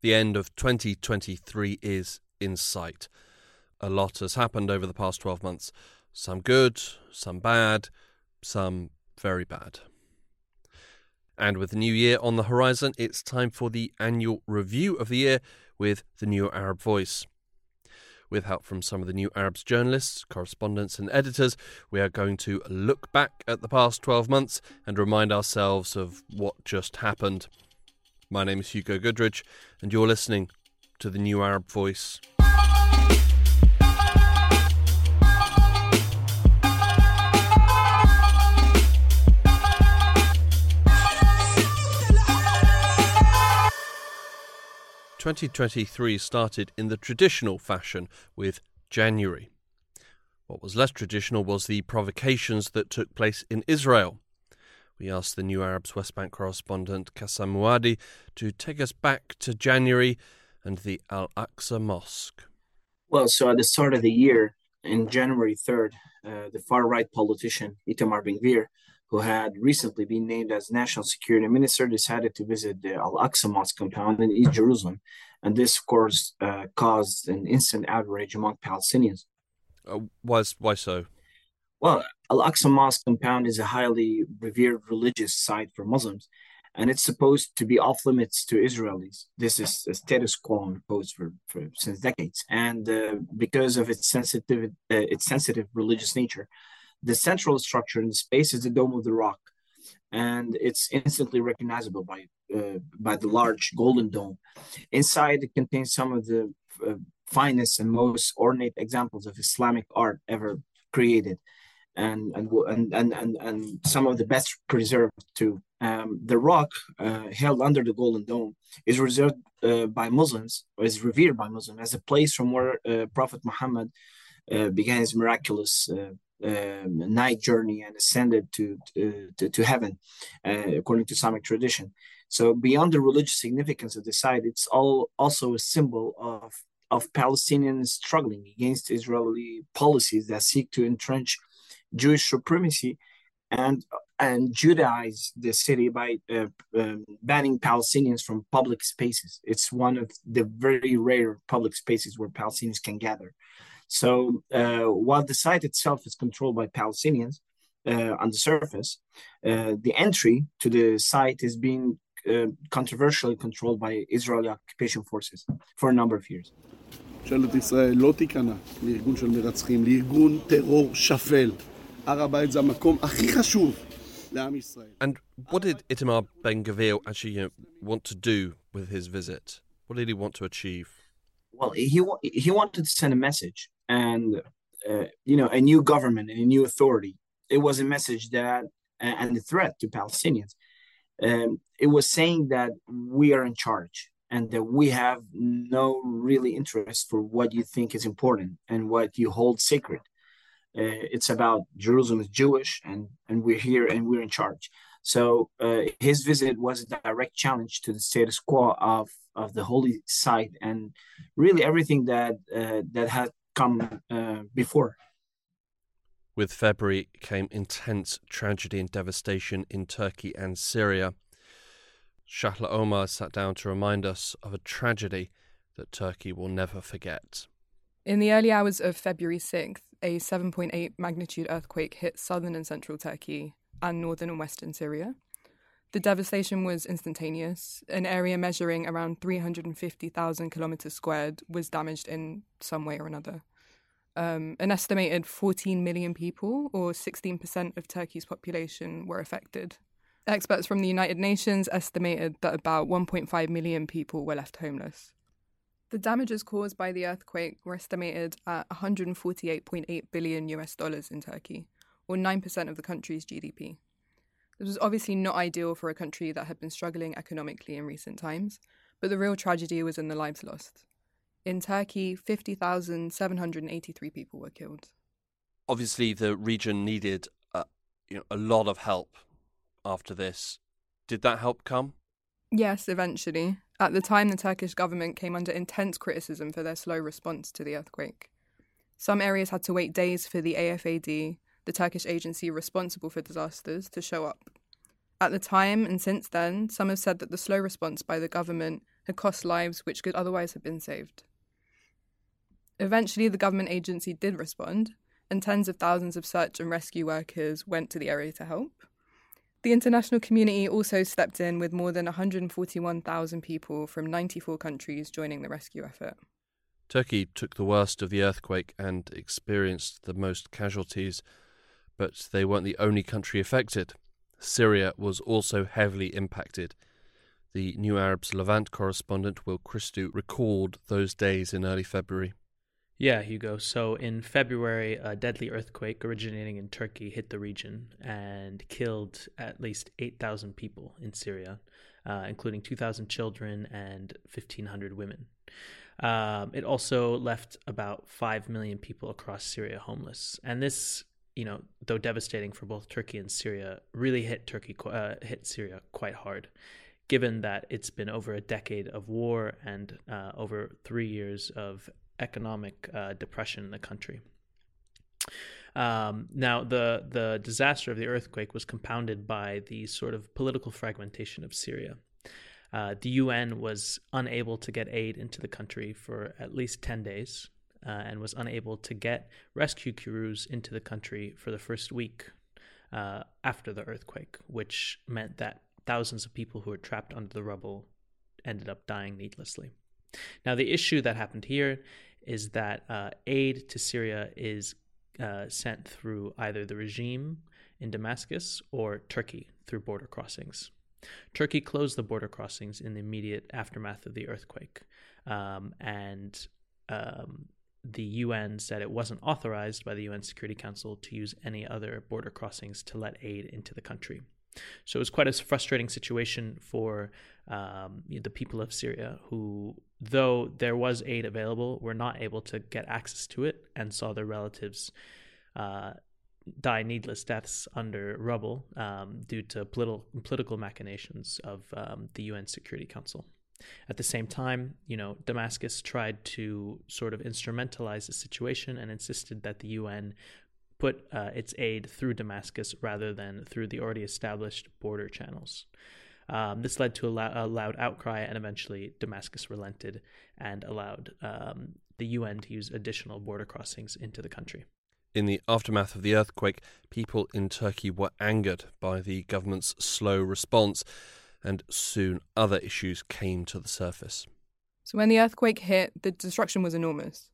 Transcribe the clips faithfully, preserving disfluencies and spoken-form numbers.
The end of twenty twenty-three is in sight. A lot has happened over the past twelve months. Some good, some bad, some very bad. And with the new year on the horizon, it's time for the annual review of the year with the New Arab Voice. With help from some of the New Arab's journalists, correspondents and editors, we are going to look back at the past twelve months and remind ourselves of what just happened. My name is Hugo Goodridge, and you're listening to the New Arab Voice. twenty twenty-three started in the traditional fashion with January. What was less traditional was the provocations that took place in Israel. We asked the New Arab's West Bank correspondent Qassam Muaddi to take us back to January and the Al-Aqsa Mosque. Well, so at the start of the year, in January third, uh, the far-right politician Itamar Ben-Gvir, who had recently been named as National Security Minister, decided to visit the Al-Aqsa Mosque compound in East Jerusalem. And this, of course, uh, caused an instant outrage among Palestinians. Uh, why, why so? Well, Al-Aqsa Mosque compound is a highly revered religious site for Muslims, and it's supposed to be off-limits to Israelis. This is a status quo imposed for, for since decades. And uh, because of its sensitive, uh, its sensitive religious nature, the central structure in the space is the Dome of the Rock, and it's instantly recognizable by uh, by the large golden dome. Inside, it contains some of the uh, finest and most ornate examples of Islamic art ever created, and and and and and, and some of the best preserved too. Um, the rock uh, held under the golden dome is reserved uh, by Muslims, or is revered by Muslims as a place from where uh, Prophet Muhammad uh, began his miraculous Uh, Uh, night journey and ascended to uh, to, to heaven, uh, according to Islamic tradition. So beyond the religious significance of the site, it's all also a symbol of of Palestinians struggling against Israeli policies that seek to entrench Jewish supremacy and and Judaize the city by uh, um, banning Palestinians from public spaces. It's one of the very rare public spaces where Palestinians can gather. So uh, while the site itself is controlled by Palestinians uh, on the surface, uh, the entry to the site is being uh, controversially controlled by Israeli occupation forces for a number of years. And what did Itamar Ben-Gvir actually you know, want to do with his visit? What did he want to achieve? Well, he he wanted to send a message, and uh, you know, a new government and a new authority. It was a message that, and a threat to Palestinians. Um, it was saying that we are in charge, and that we have no really interest for what you think is important and what you hold sacred. Uh, it's about Jerusalem is Jewish, and and we're here, and we're in charge. So uh, his visit was a direct challenge to the status quo of, of the holy site and really everything that uh, that had come uh, before. With February came intense tragedy and devastation in Turkey and Syria. Shahla Omar sat down to remind us of a tragedy that Turkey will never forget. In the early hours of February sixth, a seven point eight magnitude earthquake hit southern and central Turkey and northern and western Syria. The devastation was instantaneous. An area measuring around three hundred fifty thousand kilometres squared was damaged in some way or another. Um, an estimated fourteen million people, or sixteen percent of Turkey's population, were affected. Experts from the United Nations estimated that about one point five million people were left homeless. The damages caused by the earthquake were estimated at one hundred forty-eight point eight billion U S dollars in Turkey, or nine percent of the country's G D P. This was obviously not ideal for a country that had been struggling economically in recent times, but the real tragedy was in the lives lost. In Turkey, fifty thousand seven hundred eighty-three people were killed. Obviously, the region needed uh, you know, a lot of help after this. Did that help come? Yes, eventually. At the time, the Turkish government came under intense criticism for their slow response to the earthquake. Some areas had to wait days for the A F A D, the Turkish agency responsible for disasters, to show up. At the time and since then, some have said that the slow response by the government had cost lives which could otherwise have been saved. Eventually, the government agency did respond, and tens of thousands of search and rescue workers went to the area to help. The international community also stepped in with more than one hundred forty-one thousand people from ninety-four countries joining the rescue effort. Turkey took the worst of the earthquake and experienced the most casualties, but they weren't the only country affected. Syria was also heavily impacted. The New Arab's Levant correspondent, Will Christou, recalled those days in early February. Yeah, Hugo. So in February, a deadly earthquake originating in Turkey hit the region and killed at least eight thousand people in Syria, uh, including two thousand children and fifteen hundred women. Um, it also left about five million people across Syria homeless. And this, you know, though devastating for both Turkey and Syria, really hit Turkey, uh, hit Syria quite hard, given that it's been over a decade of war and uh, over three years of economic uh, depression in the country. Um, now, the, the disaster of the earthquake was compounded by the sort of political fragmentation of Syria. Uh, the U N was unable to get aid into the country for at least ten days uh, and was unable to get rescue crews into the country for the first week uh, after the earthquake, which meant that thousands of people who were trapped under the rubble ended up dying needlessly. Now, the issue that happened here is that uh, aid to Syria is uh, sent through either the regime in Damascus or Turkey through border crossings. Turkey closed the border crossings in the immediate aftermath of the earthquake, um, and um, the U N said it wasn't authorized by the U N Security Council to use any other border crossings to let aid into the country. So it was quite a frustrating situation for um, the people of Syria who, though there was aid available, were not able to get access to it and saw their relatives uh, die needless deaths under rubble um, due to political, political machinations of um, the U N Security Council. At the same time, you know, Damascus tried to sort of instrumentalize the situation and insisted that the U N put uh, its aid through Damascus rather than through the already established border channels. Um, this led to a, lo- a loud outcry, and eventually Damascus relented and allowed um, the U N to use additional border crossings into the country. In the aftermath of the earthquake, people in Turkey were angered by the government's slow response, and soon other issues came to the surface. So when the earthquake hit, the destruction was enormous.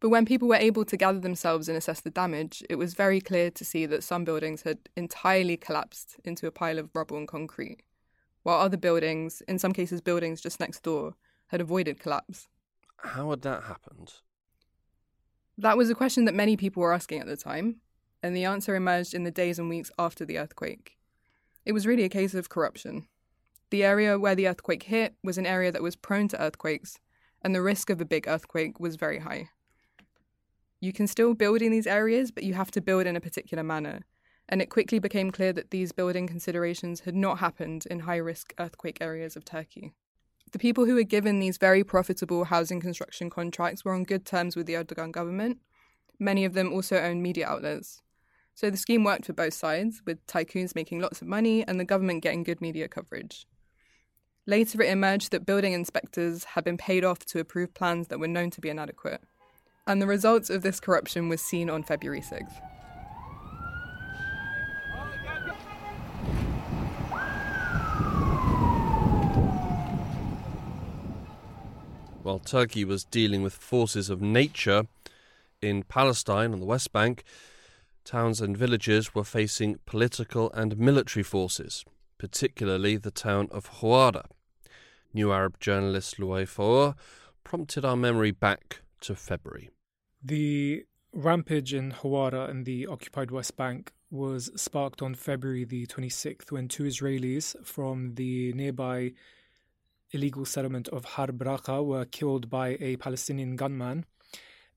But when people were able to gather themselves and assess the damage, it was very clear to see that some buildings had entirely collapsed into a pile of rubble and concrete, while other buildings, in some cases buildings just next door, had avoided collapse. How had that happened? That was a question that many people were asking at the time, and the answer emerged in the days and weeks after the earthquake. It was really a case of corruption. The area where the earthquake hit was an area that was prone to earthquakes, and the risk of a big earthquake was very high. You can still build in these areas, but you have to build in a particular manner. And it quickly became clear that these building considerations had not happened in high-risk earthquake areas of Turkey. The people who were given these very profitable housing construction contracts were on good terms with the Erdogan government. Many of them also owned media outlets. So the scheme worked for both sides, with tycoons making lots of money and the government getting good media coverage. Later, it emerged that building inspectors had been paid off to approve plans that were known to be inadequate. And the results of this corruption was seen on February sixth. While Turkey was dealing with forces of nature, in Palestine on the West Bank, towns and villages were facing political and military forces, particularly the town of Huwara. New Arab journalist Louis Faure prompted our memory back of February. The rampage in Huwara in the occupied West Bank was sparked on February the twenty-sixth when two Israelis from the nearby illegal settlement of Har Bracha were killed by a Palestinian gunman.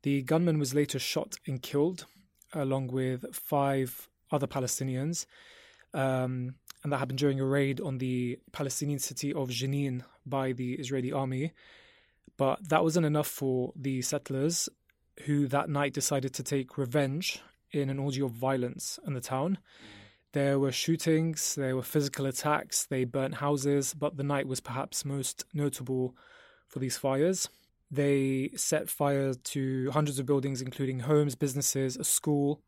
The gunman was later shot and killed along with five other Palestinians, um, and that happened during a raid on the Palestinian city of Jenin by the Israeli army. But that wasn't enough for the settlers, who that night decided to take revenge in an orgy of violence in the town. There were shootings, there were physical attacks, they burnt houses, but the night was perhaps most notable for these fires. They set fire to hundreds of buildings, including homes, businesses, a school.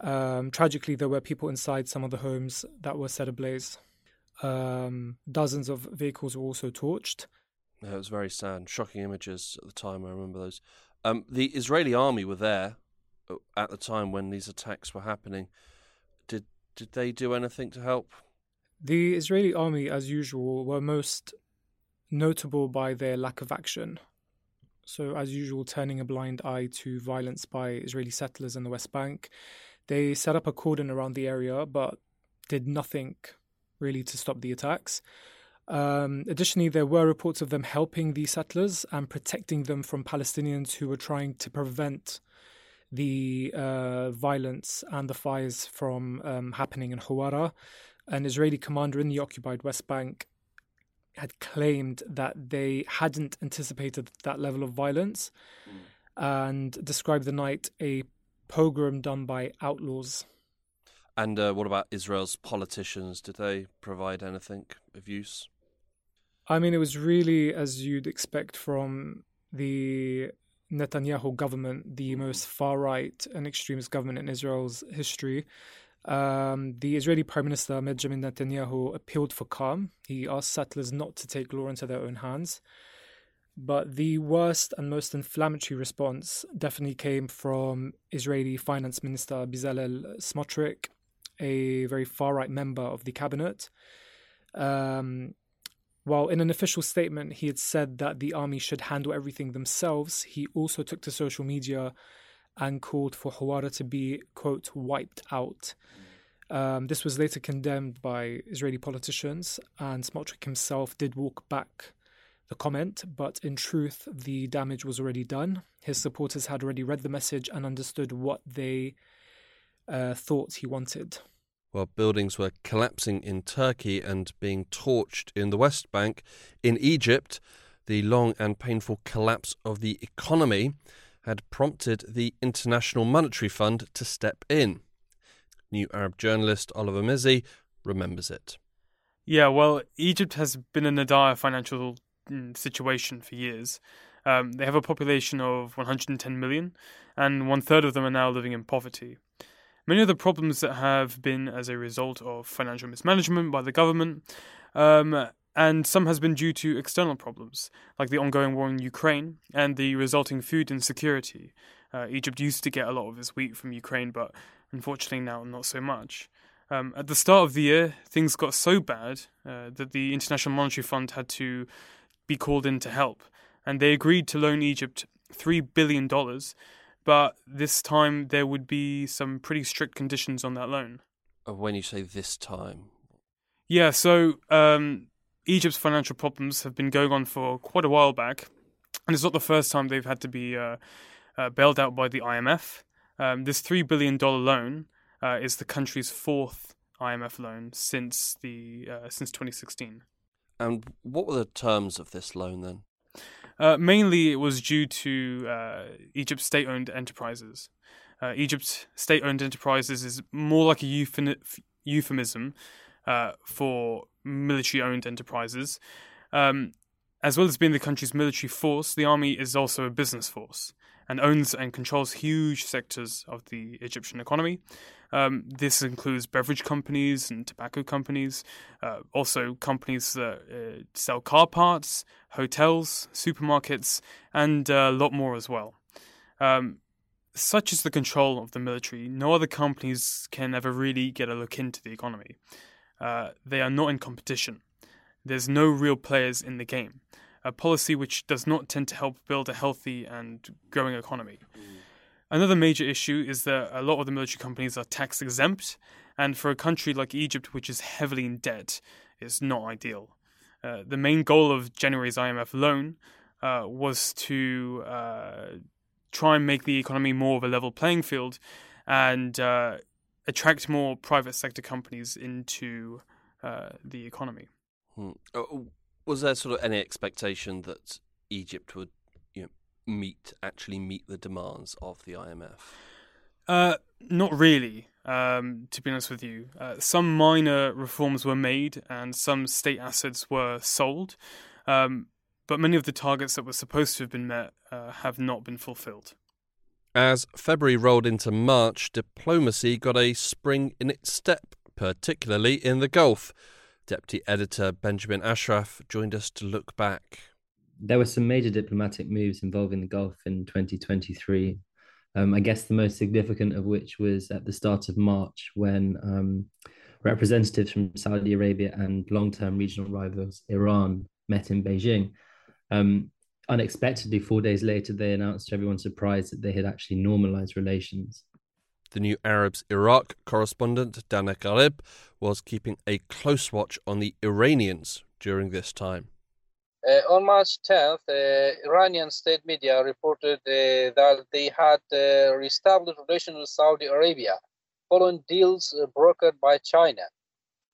Um, tragically, there were people inside some of the homes that were set ablaze. Um, dozens of vehicles were also torched. It was very sad. Shocking images at the time, I remember those. Um, the Israeli army were there at the time when these attacks were happening. Did did they do anything to help? The Israeli army, as usual, were most notable by their lack of action. So, as usual, turning a blind eye to violence by Israeli settlers in the West Bank. They set up a cordon around the area, but did nothing really to stop the attacks. Um, additionally, there were reports of them helping the settlers and protecting them from Palestinians who were trying to prevent the uh, violence and the fires from um, happening in Huwara. An Israeli commander in the occupied West Bank had claimed that they hadn't anticipated that level of violence mm. and described the night a pogrom done by outlaws. And uh, what about Israel's politicians? Did they provide anything of use? I mean, it was really, as you'd expect from the Netanyahu government, the most far-right and extremist government in Israel's history. Um, the Israeli Prime Minister Benjamin Netanyahu appealed for calm. He asked settlers not to take law into their own hands. But the worst and most inflammatory response definitely came from Israeli Finance Minister Bezalel Smotrich, a very far-right member of the cabinet. Um, while in an official statement he had said that the army should handle everything themselves, he also took to social media and called for Huwara to be, quote, wiped out. Um, this was later condemned by Israeli politicians, and Smotrich himself did walk back the comment, but in truth, the damage was already done. His supporters had already read the message and understood what they uh, thought he wanted. Well, buildings were collapsing in Turkey and being torched in the West Bank. In Egypt, the long and painful collapse of the economy had prompted the International Monetary Fund to step in. New Arab journalist Oliver Mizzi remembers it. Yeah, well, Egypt has been in a dire financial situation for years. Um, they have a population of one hundred ten million, and one third of them are now living in poverty. Many of the problems that have been as a result of financial mismanagement by the government, um, and some has been due to external problems, like the ongoing war in Ukraine and the resulting food insecurity. Uh, Egypt used to get a lot of its wheat from Ukraine, but unfortunately now not so much. Um, at the start of the year, things got so bad uh, that the International Monetary Fund had to be called in to help, and they agreed to loan Egypt three billion dollars, but this time there would be some pretty strict conditions on that loan. When you say this time? Yeah, so... Um, Egypt's financial problems have been going on for quite a while back, and it's not the first time they've had to be uh, uh, bailed out by the I M F. Um, this three billion dollars loan uh, is the country's fourth I M F loan since the uh, since twenty sixteen. And what were the terms of this loan then? Uh, mainly it was due to uh, Egypt's state-owned enterprises. Uh, Egypt's state-owned enterprises is more like a euph- euphemism uh, for... military-owned enterprises. Um, as well as being the country's military force, the army is also a business force and owns and controls huge sectors of the Egyptian economy. Um, this includes beverage companies and tobacco companies, uh, also companies that uh, sell car parts, hotels, supermarkets, and a lot more as well. Um, such is the control of the military, no other companies can ever really get a look into the economy. Uh, they are not in competition. There's no real players in the game, a policy which does not tend to help build a healthy and growing economy. Mm. Another major issue is that a lot of the military companies are tax exempt, and for a country like Egypt, which is heavily in debt, it's not ideal. Uh, the main goal of January's I M F loan uh, was to uh, try and make the economy more of a level playing field and uh attract more private sector companies into uh, the economy. Hmm. Was there sort of any expectation that Egypt would you know, meet actually meet the demands of the I M F? Uh, not really, um, to be honest with you. Uh, some minor reforms were made and some state assets were sold. Um, but many of the targets that were supposed to have been met uh, have not been fulfilled. As February rolled into March, diplomacy got a spring in its step, particularly in the Gulf. Deputy Editor Benjamin Ashraf joined us to look back. There were some major diplomatic moves involving the Gulf in twenty twenty-three. Um, I guess the most significant of which was at the start of March when um, representatives from Saudi Arabia and long-term regional rivals Iran met in Beijing. Um, Unexpectedly, four days later, they announced to everyone's surprise that they had actually normalised relations. The New Arab's Iraq correspondent, Dana Gharib, was keeping a close watch on the Iranians during this time. Uh, on March tenth, uh, Iranian state media reported uh, that they had uh, reestablished relations with Saudi Arabia following deals uh, brokered by China.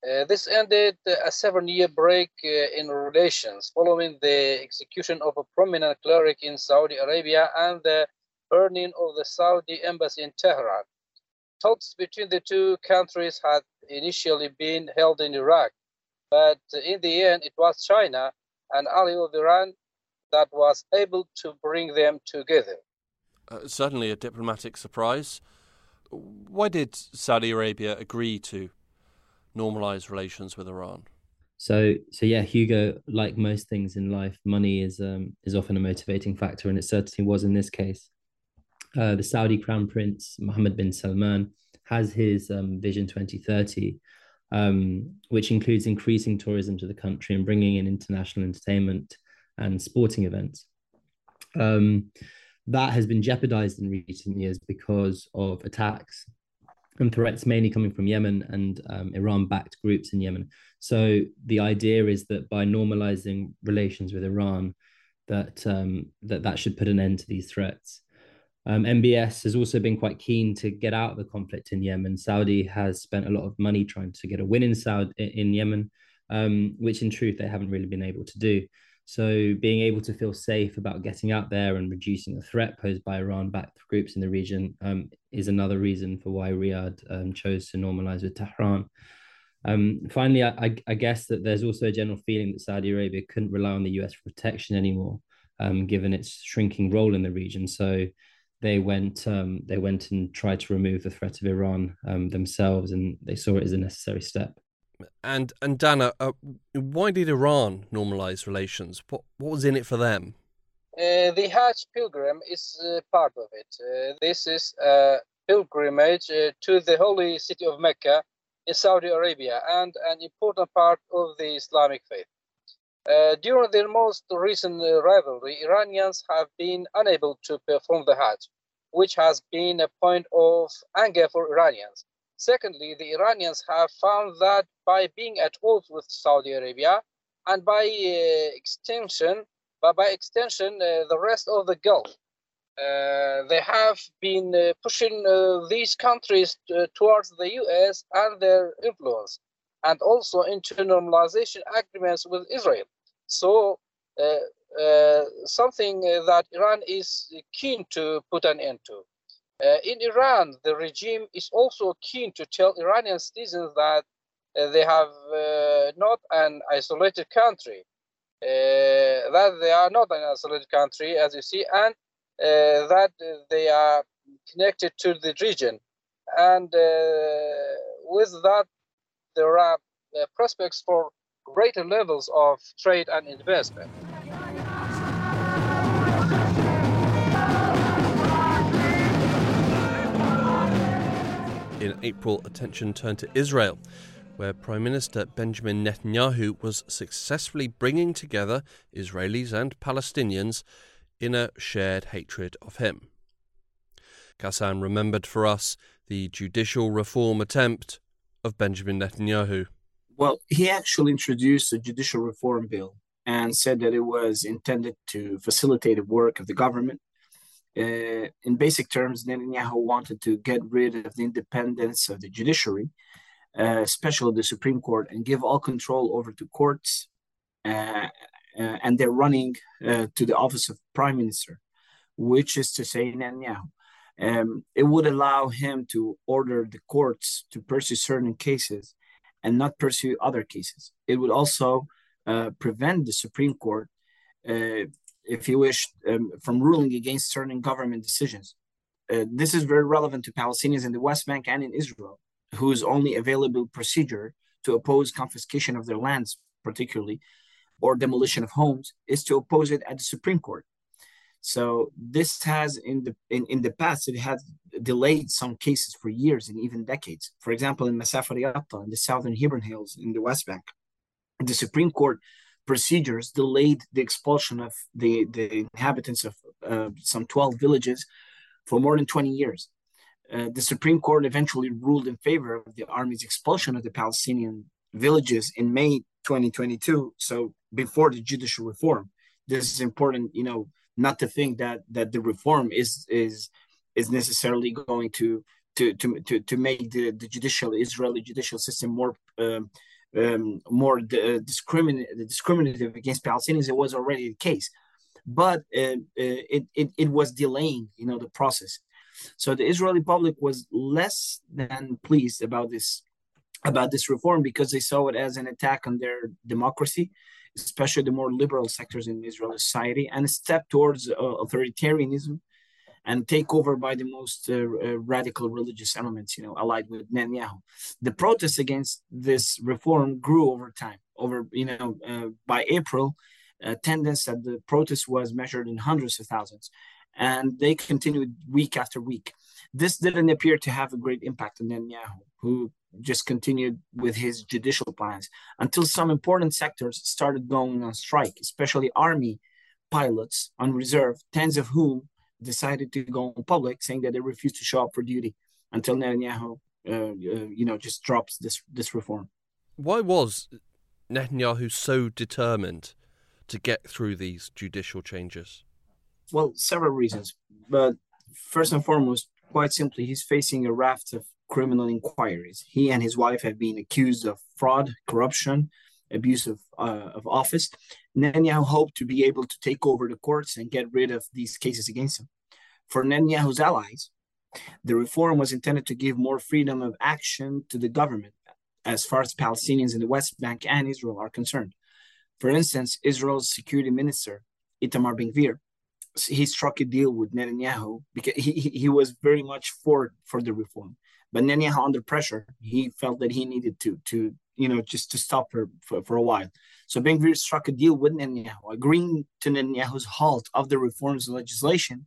Uh, this ended a seven-year break uh, in relations following the execution of a prominent cleric in Saudi Arabia and the burning of the Saudi embassy in Tehran. Talks between the two countries had initially been held in Iraq, but in the end it was China, an ally of Iran, that was able to bring them together. Uh, certainly a diplomatic surprise. Why did Saudi Arabia agree to normalize relations with Iran? So, so yeah, Hugo, like most things in life, money is um, is often a motivating factor, and it certainly was in this case. Uh, the Saudi Crown Prince Mohammed bin Salman has his um, Vision twenty thirty, um, which includes increasing tourism to the country and bringing in international entertainment and sporting events. Um, that has been jeopardized in recent years because of attacks and threats mainly coming from Yemen and um, Iran-backed groups in Yemen. So the idea is that by normalizing relations with Iran, that um, that, that should put an end to these threats. Um, M B S has also been quite keen to get out of the conflict in Yemen. Saudi has spent a lot of money trying to get a win in, Saudi, in Yemen, um, which in truth they haven't really been able to do. So being able to feel safe about getting out there and reducing the threat posed by Iran-backed groups in the region um, is another reason for why Riyadh um, chose to normalize with Tehran. Um, finally, I, I guess that there's also a general feeling that Saudi Arabia couldn't rely on the U S for protection anymore, um, given its shrinking role in the region. So they went um, they went and tried to remove the threat of Iran um, themselves, and they saw it as a necessary step. And and Dana, uh, why did Iran normalize relations? What what was in it for them? Uh, the Hajj pilgrim is uh, part of it. Uh, this is a pilgrimage uh, to the holy city of Mecca in Saudi Arabia and an important part of the Islamic faith. Uh, during their most recent rivalry, Iranians have been unable to perform the Hajj, which has been a point of anger for Iranians. Secondly, the Iranians have found that by being at odds with Saudi Arabia and by uh, extension, but by extension, uh, the rest of the Gulf, uh, they have been uh, pushing uh, these countries t- towards the U S and their influence, and also into normalization agreements with Israel. So uh, uh, something that Iran is keen to put an end to. Uh, in Iran, the regime is also keen to tell Iranian citizens that uh, they have uh, not an isolated country, uh, that they are not an isolated country, as you see, and uh, that they are connected to the region. And uh, with that, there are uh, prospects for greater levels of trade and investment. In April, attention turned to Israel, where Prime Minister Benjamin Netanyahu was successfully bringing together Israelis and Palestinians in a shared hatred of him. Qassam remembered for us the judicial reform attempt of Benjamin Netanyahu. Well, he actually introduced a judicial reform bill and said that it was intended to facilitate the work of the government. Uh, in basic terms, Netanyahu wanted to get rid of the independence of the judiciary, uh, especially the Supreme Court, and give all control over to courts uh, uh, and their running uh, to the office of prime minister, which is to say Netanyahu. Um, it would allow him to order the courts to pursue certain cases and not pursue other cases. It would also uh, prevent the Supreme Court uh, if you wish, um, from ruling against certain government decisions. Uh, this is very relevant to Palestinians in the West Bank and in Israel, whose only available procedure to oppose confiscation of their lands, particularly, or demolition of homes, is to oppose it at the Supreme Court. So this has, in the in, in the past, it has delayed some cases for years and even decades. For example, in Masafar Yatta, in the southern Hebron Hills in the West Bank, the Supreme Court procedures delayed the expulsion of the, the inhabitants of uh, some twelve villages for more than twenty years. Uh, the Supreme Court eventually ruled in favor of the army's expulsion of the Palestinian villages in May twenty twenty-two, so before the judicial reform. This is important, you know, not to think that that the reform is is is necessarily going to to to to, to make the, the judicial Israeli judicial system more um, um, more d- discrimin- discriminative against Palestinians. It was already the case, but uh, it, it it was delaying, you know, the process. So the Israeli public was less than pleased about this about this reform because they saw it as an attack on their democracy, especially the more liberal sectors in Israeli society, and a step towards uh, authoritarianism and takeover by the most uh, uh, radical religious elements, you know, allied with Netanyahu. The protests against this reform grew over time. Over, you know, uh, by April, attendance at the protest was measured in hundreds of thousands, and they continued week after week. This didn't appear to have a great impact on Netanyahu, who just continued with his judicial plans until some important sectors started going on strike, especially army pilots on reserve, tens of whom decided to go on public, saying that they refused to show up for duty until Netanyahu, uh, you know, just drops this, this reform. Why was Netanyahu so determined to get through these judicial changes? Well, several reasons, but first and foremost, quite simply, he's facing a raft of criminal inquiries. He and his wife have been accused of fraud, corruption, abuse of, uh, of office. Netanyahu hoped to be able to take over the courts and get rid of these cases against him. For Netanyahu's allies, the reform was intended to give more freedom of action to the government as far as Palestinians in the West Bank and Israel are concerned. For instance, Israel's security minister, Itamar Ben-Gvir, he struck a deal with Netanyahu because he, he was very much for, for the reform. But Netanyahu, under pressure, he felt that he needed to, to you know, just to stop her for, for a while. So Ben-Gvir struck a deal with Netanyahu, agreeing to Netanyahu's halt of the reforms legislation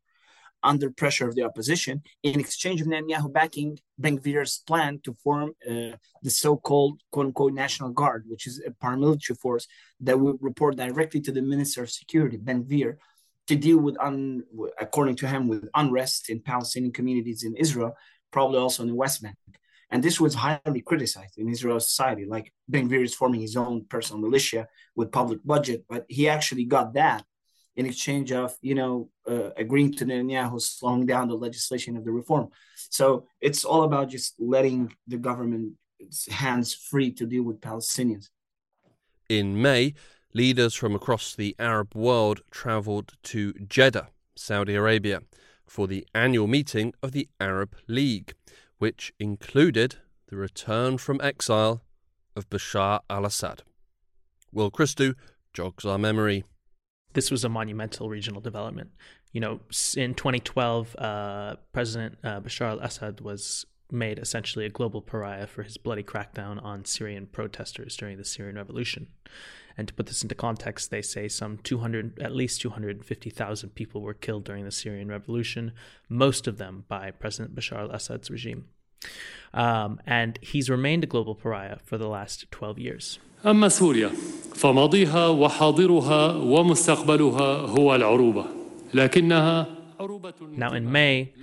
under pressure of the opposition in exchange of Netanyahu backing Ben-Gvir's plan to form uh, the so-called, quote-unquote, National Guard, which is a paramilitary force that would report directly to the Minister of Security, Ben-Gvir, to deal with, un, according to him, with unrest in Palestinian communities in Israel, probably also in the West Bank. And this was highly criticized in Israeli society, like Ben-Gvir is forming his own personal militia with public budget, but he actually got that in exchange of, you know, uh, agreeing to Netanyahu slowing down the legislation of the reform. So it's all about just letting the government's hands free to deal with Palestinians. In May, leaders from across the Arab world travelled to Jeddah, Saudi Arabia, for the annual meeting of the Arab League, which included the return from exile of Bashar al-Assad. Will Christou jogs our memory. This was a monumental regional development. You know, in twenty twelve, uh, President uh, Bashar al-Assad was made essentially a global pariah for his bloody crackdown on Syrian protesters during the Syrian revolution. And to put this into context, they say some two hundred, at least two hundred fifty thousand people were killed during the Syrian revolution, most of them by President Bashar al-Assad's regime. Um, and he's remained a global pariah for the last twelve years. أما سوريا فماضيها وحاضرها ومستقبلها هو العروبة لكنها عروبة. Now in May,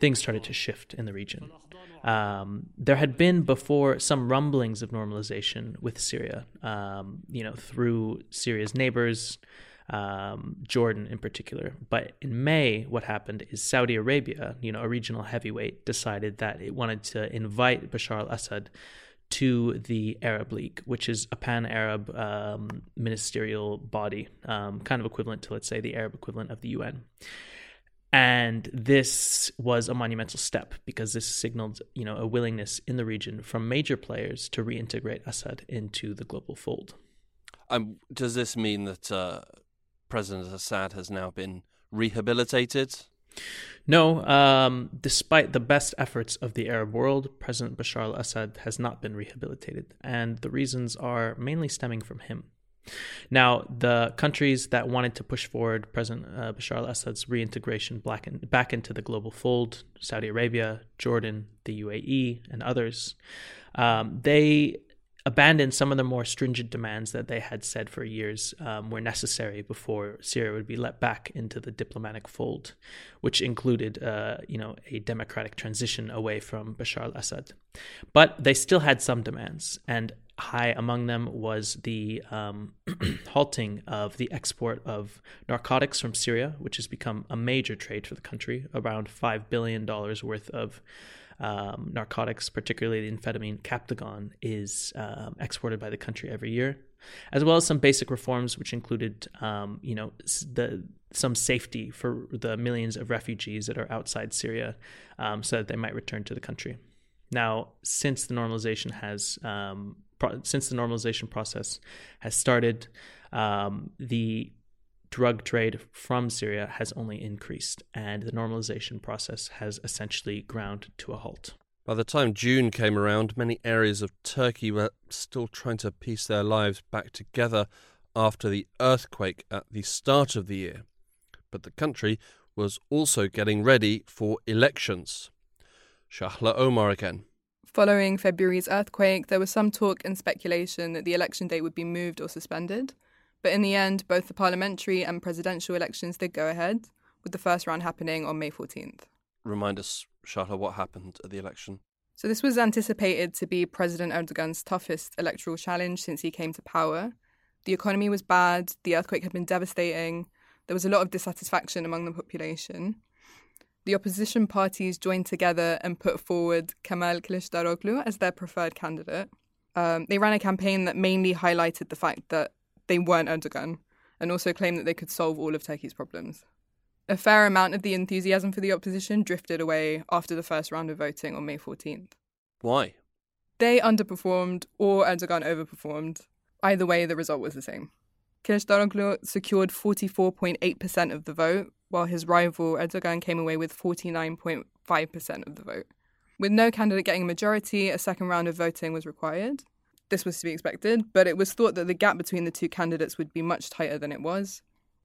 things started to shift in the region. Um, there had been before some rumblings of normalization with Syria, um, you know, through Syria's neighbors, um, Jordan in particular. But in May, what happened is Saudi Arabia, you know, a regional heavyweight, decided that it wanted to invite Bashar al-Assad to the Arab League, which is a pan-Arab um, ministerial body, um, kind of equivalent to, let's say, the Arab equivalent of the U N. And this was a monumental step because this signaled, you know, a willingness in the region from major players to reintegrate Assad into the global fold. Um, does this mean that uh, President Assad has now been rehabilitated? No, um, despite the best efforts of the Arab world, President Bashar al-Assad has not been rehabilitated, and the reasons are mainly stemming from him. Now, the countries that wanted to push forward President uh, Bashar al-Assad's reintegration back, in, back into the global fold, Saudi Arabia, Jordan, the U A E, and others, um, they abandoned some of the more stringent demands that they had said for years um, were necessary before Syria would be let back into the diplomatic fold, which included uh, you know, a democratic transition away from Bashar al-Assad. But they still had some demands, and high among them was the um, halting of the export of narcotics from Syria, which has become a major trade for the country, around five billion dollars worth of um, narcotics, particularly the amphetamine Captagon, is um, exported by the country every year, as well as some basic reforms, which included um, you know, the some safety for the millions of refugees that are outside Syria um, so that they might return to the country. Now, since the normalization has... Um, Since the normalization process has started, um, the drug trade from Syria has only increased, and the normalization process has essentially ground to a halt. By the time June came around, many areas of Turkey were still trying to piece their lives back together after the earthquake at the start of the year. But the country was also getting ready for elections. Shahla Omar again. Following February's earthquake, there was some talk and speculation that the election date would be moved or suspended. But in the end, both the parliamentary and presidential elections did go ahead, with the first round happening on May fourteenth. Remind us, Shahla, what happened at the election? So this was anticipated to be President Erdogan's toughest electoral challenge since he came to power. The economy was bad, the earthquake had been devastating, there was a lot of dissatisfaction among the population. The opposition parties joined together and put forward Kemal Kılıçdaroğlu as their preferred candidate. Um, they ran a campaign that mainly highlighted the fact that they weren't Erdogan and also claimed that they could solve all of Turkey's problems. A fair amount of the enthusiasm for the opposition drifted away after the first round of voting on May fourteenth. Why? They underperformed or Erdogan overperformed. Either way, the result was the same. Kılıçdaroğlu secured forty-four point eight percent of the vote, while his rival Erdogan came away with forty-nine point five percent of the vote. With no candidate getting a majority, a second round of voting was required. This was to be expected, but it was thought that the gap between the two candidates would be much tighter than it was.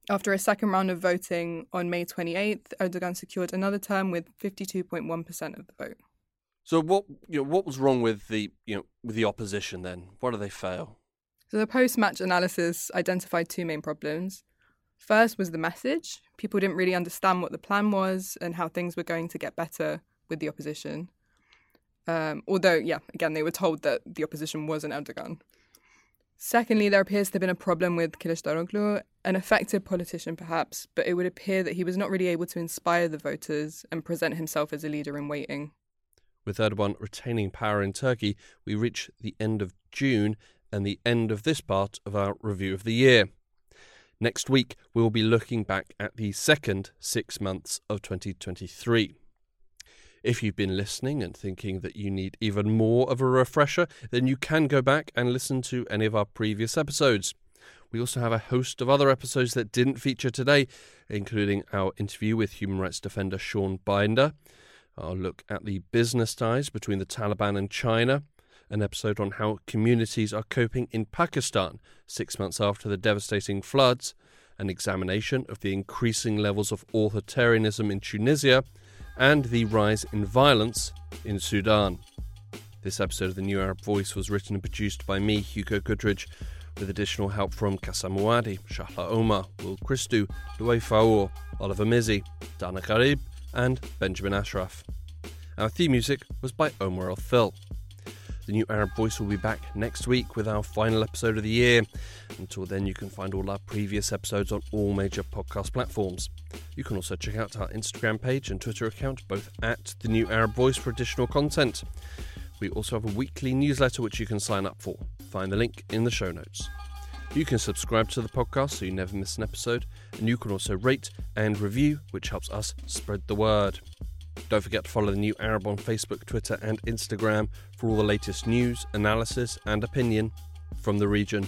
After a second round of voting on May twenty-eighth, Erdogan secured another term with fifty-two point one percent of the vote. So what you know, what was wrong with the you know with the opposition then? Why did they fail? So the post-match analysis identified two main problems. First was the message. People didn't really understand what the plan was and how things were going to get better with the opposition. Um, although, yeah, again, they were told that the opposition wasn't Erdogan. Secondly, there appears to have been a problem with Kılıçdaroğlu, an effective politician perhaps, but it would appear that he was not really able to inspire the voters and present himself as a leader in waiting. With Erdogan retaining power in Turkey, we reach the end of June and the end of this part of our review of the year. Next week, we will be looking back at the second six months of twenty twenty-three. If you've been listening and thinking that you need even more of a refresher, then you can go back and listen to any of our previous episodes. We also have a host of other episodes that didn't feature today, including our interview with human rights defender Sean Binder, our look at the business ties between the Taliban and China, an episode on how communities are coping in Pakistan six months after the devastating floods, an examination of the increasing levels of authoritarianism in Tunisia, and the rise in violence in Sudan. This episode of The New Arab Voice was written and produced by me, Hugo Goodridge, with additional help from Qassam Muaddi, Shahla Omar, Will Christou, Louis Faour, Oliver Mizzi, Dana Gharib, and Benjamin Ashraf. Our theme music was by Omar Al-Thil. The New Arab Voice will be back next week with our final episode of the year. Until then, you can find all our previous episodes on all major podcast platforms. You can also check out our Instagram page and Twitter account, both at The New Arab Voice, for additional content. We also have a weekly newsletter which you can sign up for. Find the link in the show notes. You can subscribe to the podcast so you never miss an episode, and you can also rate and review, which helps us spread the word. Don't forget to follow The New Arab on Facebook, Twitter and Instagram for all the latest news, analysis and opinion from the region.